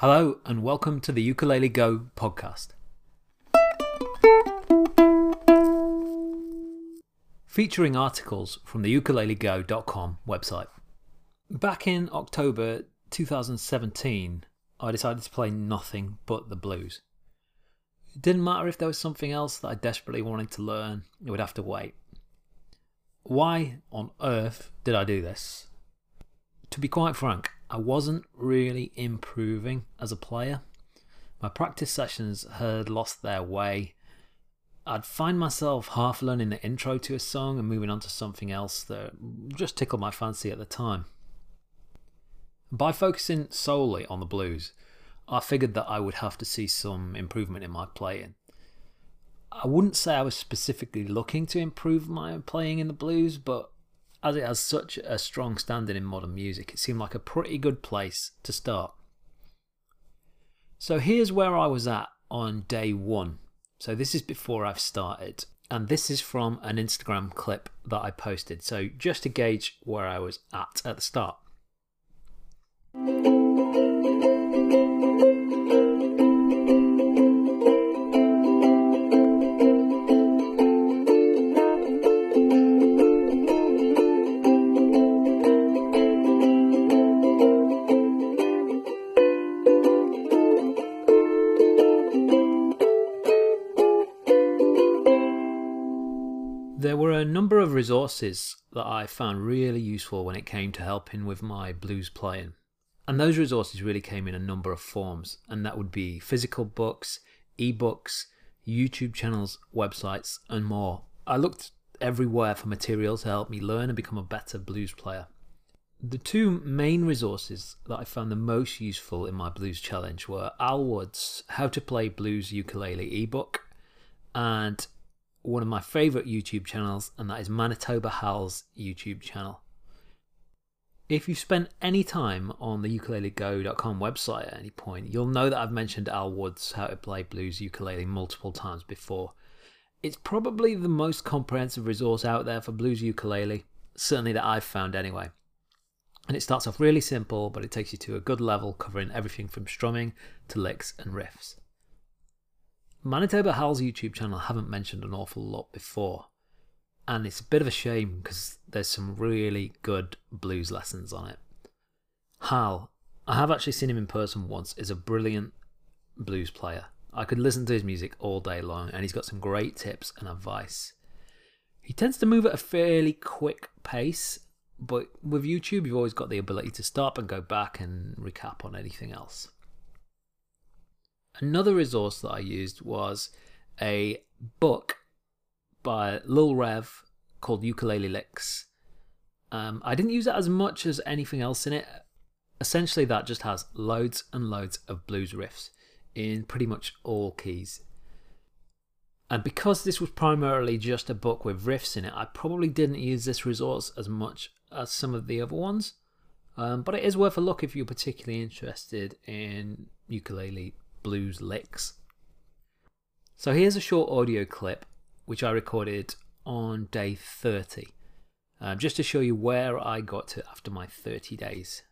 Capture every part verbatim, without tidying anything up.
Hello and welcome to the Ukulele Go podcast. Featuring articles from the ukulele go dot com website. Back in October two thousand seventeen, I decided to play nothing but the blues. It didn't matter if there was something else that I desperately wanted to learn, it would have to wait. Why on earth did I do this? To be quite frank, I wasn't really improving as a player. My practice sessions had lost their way. I'd find myself half learning the intro to a song and moving on to something else that just tickled my fancy at the time. By focusing solely on the blues, I figured that I would have to see some improvement in my playing. I wouldn't say I was specifically looking to improve my playing in the blues, but as it has such a strong standing in modern music, it seemed like a pretty good place to start. So here's where I was at on day one. So this is before I've started, and this is from an Instagram clip that I posted. So just to gauge where I was at at the start. There were a number of resources that I found really useful when it came to helping with my blues playing. And those resources really came in a number of forms, and that would be physical books, ebooks, YouTube channels, websites, and more. I looked everywhere for material to help me learn and become a better blues player. The two main resources that I found the most useful in my blues challenge were Al Wood's How to Play Blues Ukulele ebook, and one of my favourite YouTube channels, and that is Manitoba Hal's YouTube channel. If you've spent any time on the ukulele go dot com website at any point, you'll know that I've mentioned Al Wood's How to Play Blues Ukulele multiple times before. It's probably the most comprehensive resource out there for blues ukulele, certainly that I've found anyway. And it starts off really simple, but it takes you to a good level, covering everything from strumming to licks and riffs. Manitoba Hal's YouTube channel I haven't mentioned an awful lot before, and it's a bit of a shame because there's some really good blues lessons on it. Hal, I have actually seen him in person once, is a brilliant blues player. I could listen to his music all day long, and he's got some great tips and advice. He tends to move at a fairly quick pace, but with YouTube you've always got the ability to stop and go back and recap on anything else. Another resource that I used was a book by Lil Rev called Ukulele Licks. Um, I didn't use it as much as anything else in it. Essentially, that just has loads and loads of blues riffs in pretty much all keys. And because this was primarily just a book with riffs in it, I probably didn't use this resource as much as some of the other ones. Um, but it is worth a look if you're particularly interested in ukulele blues licks. So here's a short audio clip which I recorded on day thirty, uh, just to show you where I got to after my thirty days.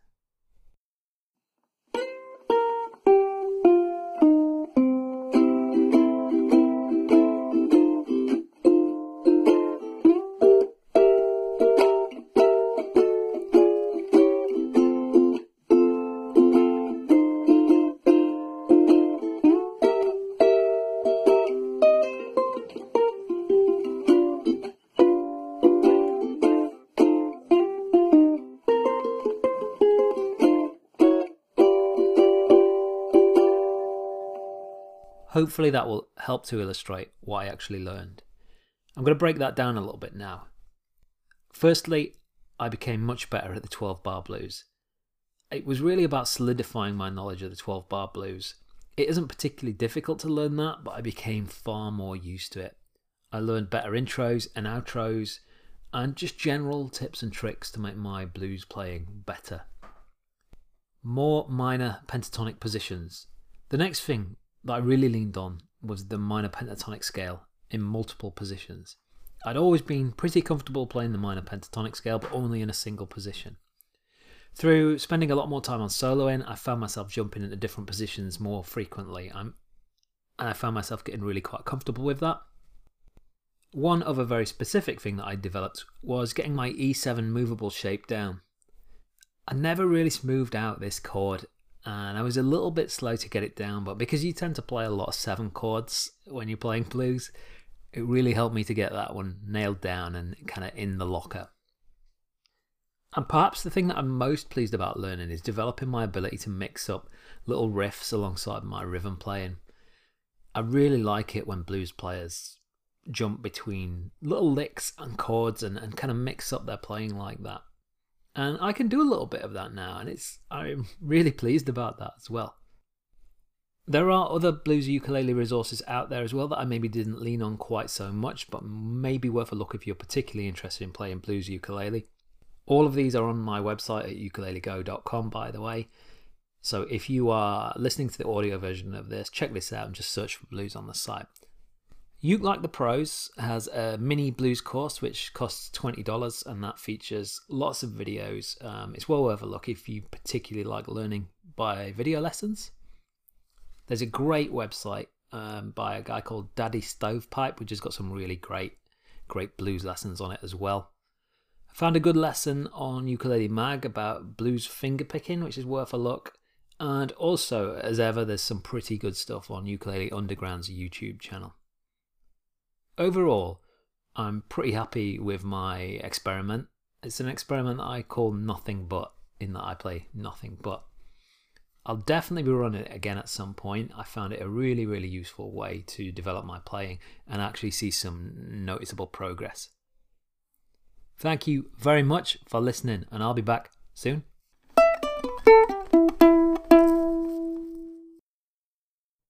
Hopefully that will help to illustrate what I actually learned. I'm going to break that down a little bit now. Firstly, I became much better at the twelve bar blues. It was really about solidifying my knowledge of the twelve bar blues. It isn't particularly difficult to learn that, but I became far more used to it. I learned better intros and outros, and just general tips and tricks to make my blues playing better. More minor pentatonic positions. The next thing that I really leaned on was the minor pentatonic scale in multiple positions. I'd always been pretty comfortable playing the minor pentatonic scale, but only in a single position. Through spending a lot more time on soloing, I found myself jumping into different positions more frequently, I'm, and I found myself getting really quite comfortable with that. One other very specific thing that I developed was getting my E seven movable shape down. I never really smoothed out this chord, and I was a little bit slow to get it down, but because you tend to play a lot of seven chords when you're playing blues, it really helped me to get that one nailed down and kind of in the locker. And perhaps the thing that I'm most pleased about learning is developing my ability to mix up little riffs alongside my rhythm playing. I really like it when blues players jump between little licks and chords and, and kind of mix up their playing like that. And I can do a little bit of that now, and it's I'm really pleased about that as well. There are other blues ukulele resources out there as well that I maybe didn't lean on quite so much, but may be worth a look if you're particularly interested in playing blues ukulele. All of these are on my website at ukulele go dot com, by the way. So if you are listening to the audio version of this, check this out and just search for blues on the site. Uke Like the Pros has a mini blues course which costs twenty dollars, and that features lots of videos. Um, it's well worth a look if you particularly like learning by video lessons. There's a great website um, by a guy called Daddy Stovepipe, which has got some really great, great blues lessons on it as well. I found a good lesson on Ukulele Mag about blues fingerpicking, which is worth a look. And also, as ever, there's some pretty good stuff on Ukulele Underground's YouTube channel. Overall, I'm pretty happy with my experiment. It's an experiment that I call nothing but, in that I play nothing but. I'll definitely be running it again at some point. I found it a really, really useful way to develop my playing and actually see some noticeable progress. Thank you very much for listening, and I'll be back soon.